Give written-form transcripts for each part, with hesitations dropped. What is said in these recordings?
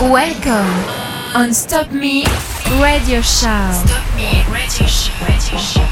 Welcome on Stop Me Radio Show. Stop Me Radio Show. Radio Show.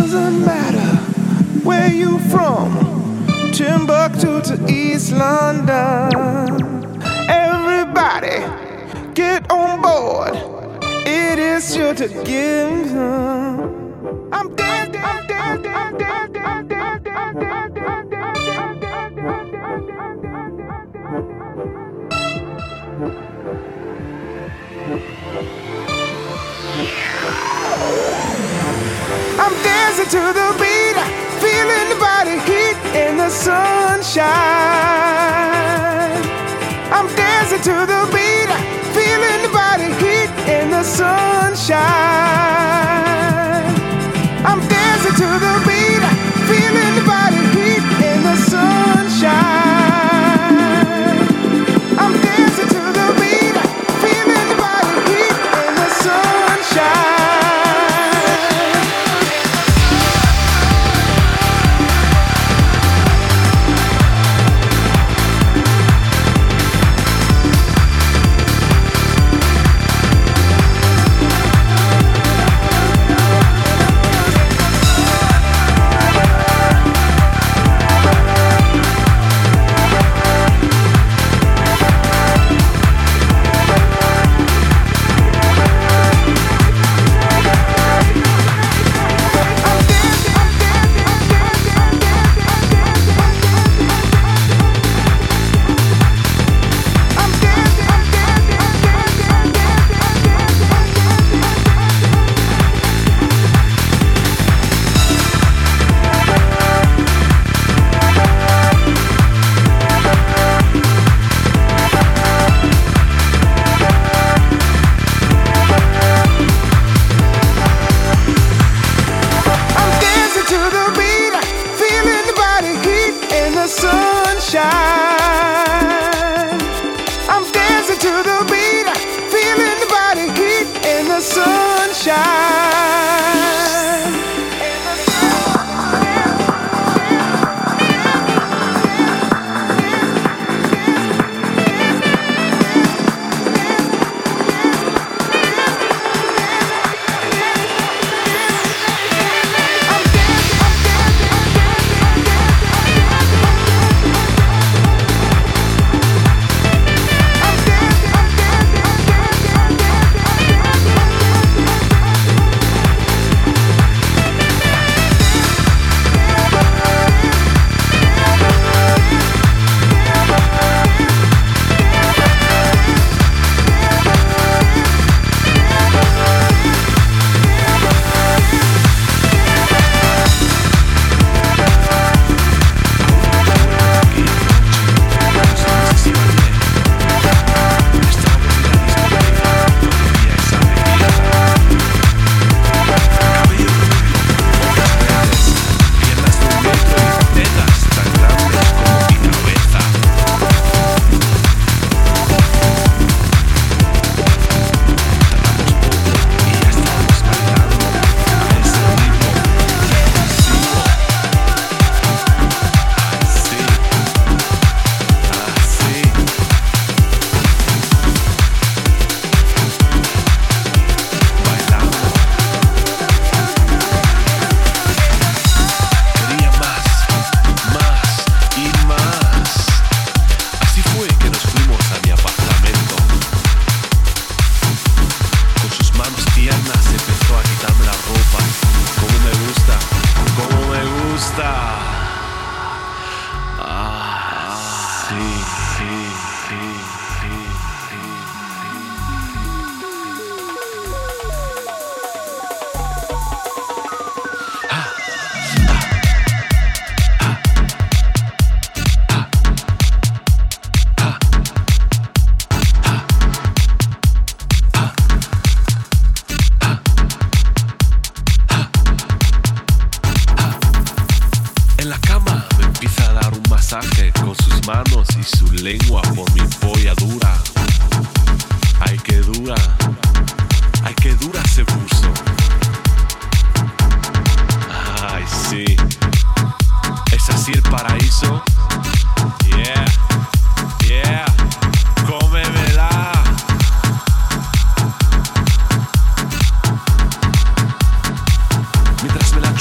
doesn't matter where you from, Timbuktu to East London. Everybody, get on board. It is sure to give them. I'm dead, I'm dead, I'm dead, I'm dead, I'm dead, I'm dead. I'm dancing to the beat, feeling the body heat in the sunshine. I'm dancing to the beat, feeling the body heat in the sunshine. I'm dancing to the beat, feeling the body heat in the sunshine. I'm dancing to the beat, feeling the body heat in the sunshine.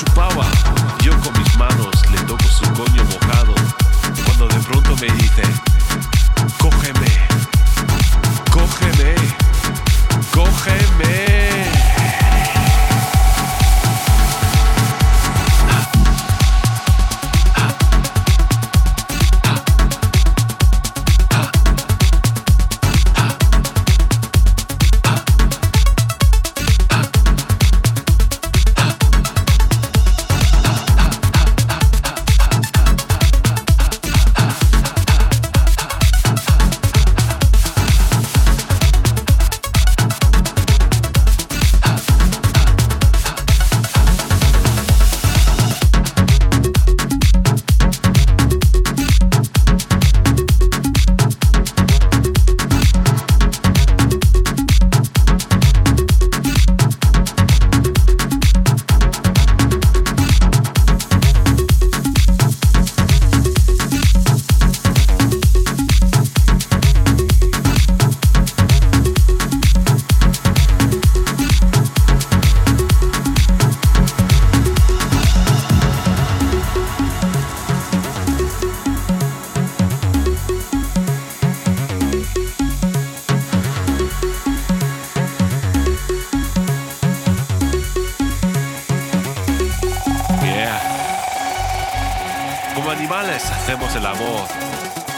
Chupaba. como animales hacemos el amor,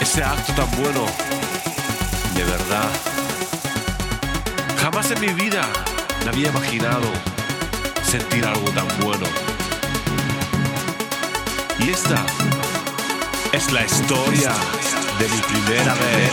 ese acto tan bueno, de verdad. Jamás en mi vida me había imaginado sentir algo tan bueno. Y esta es la historia de mi primera vez.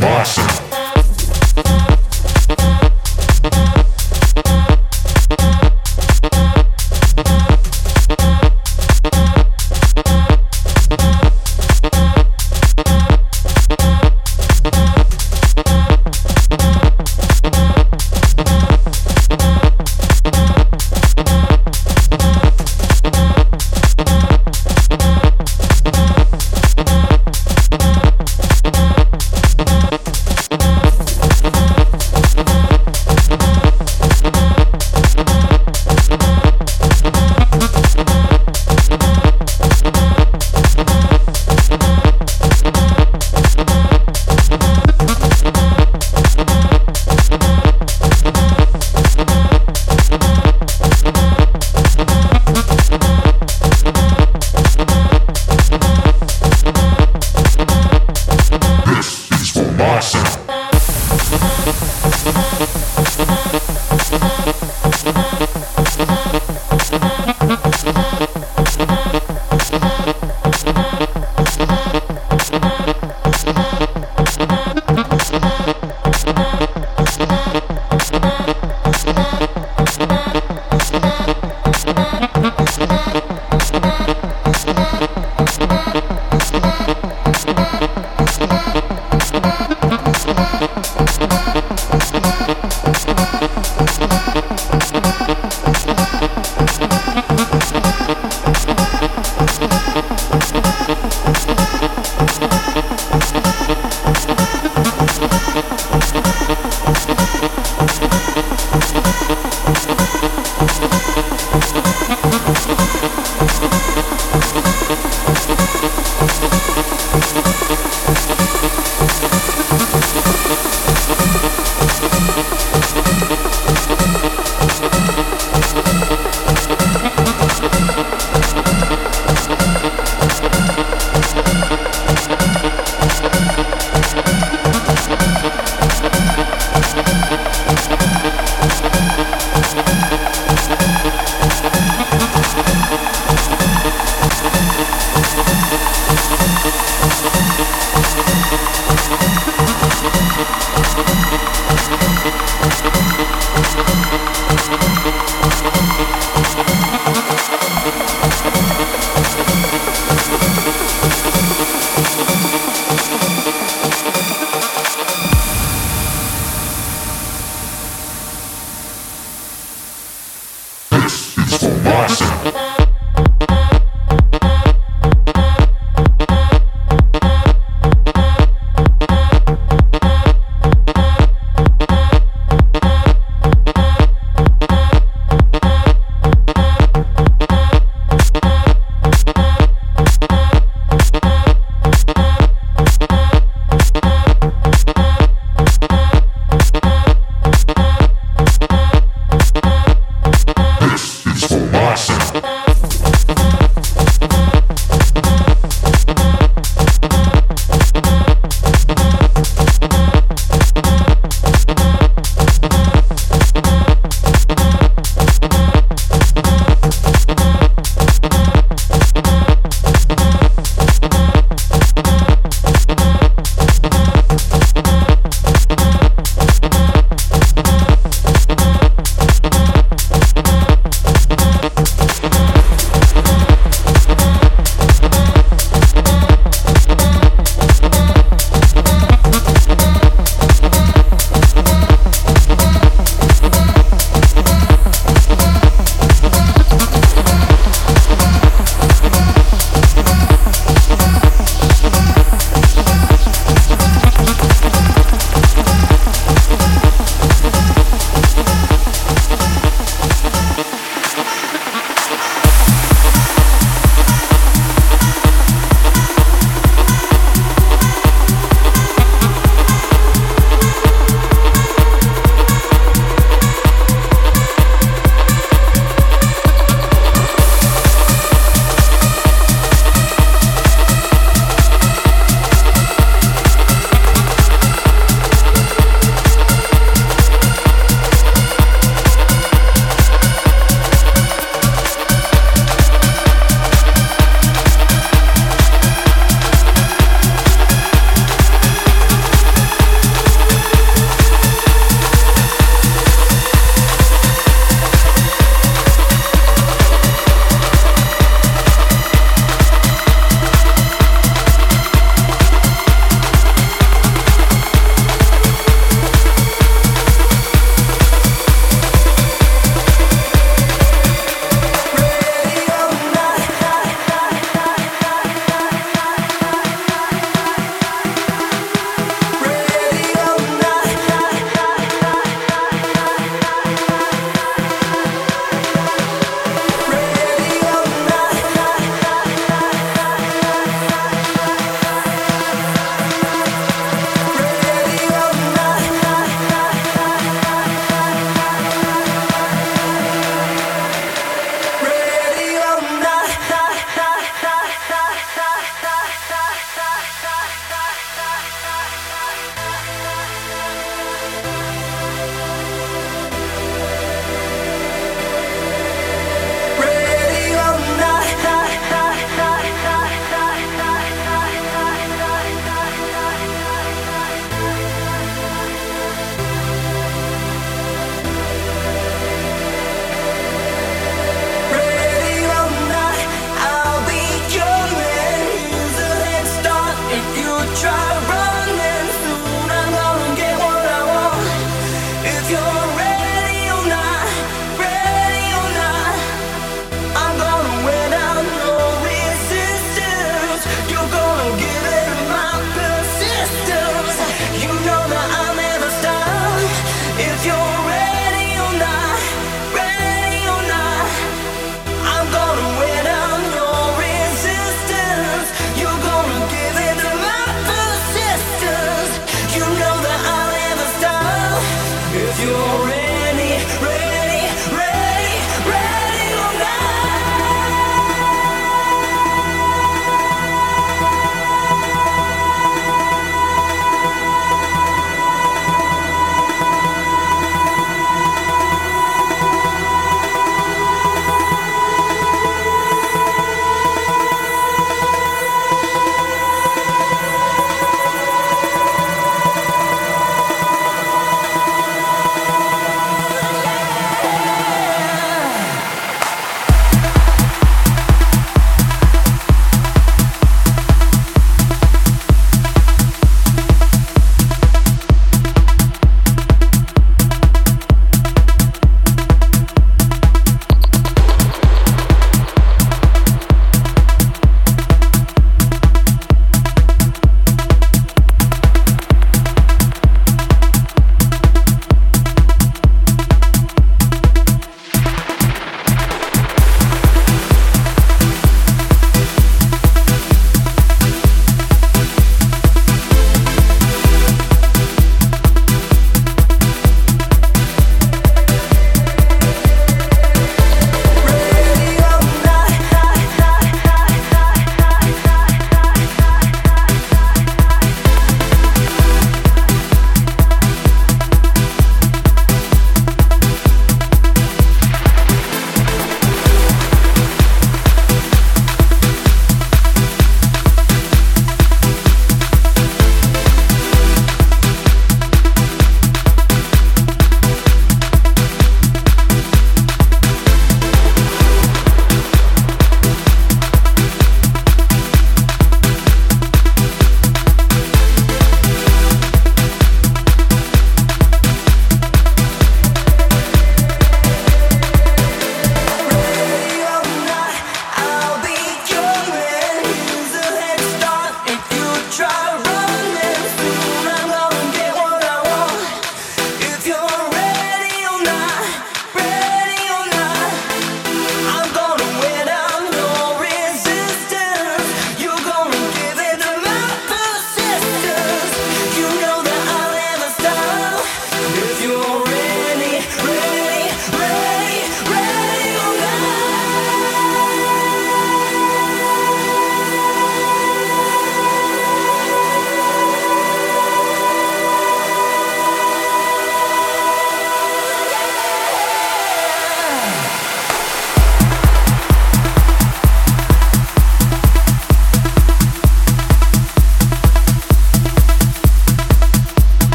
Boston.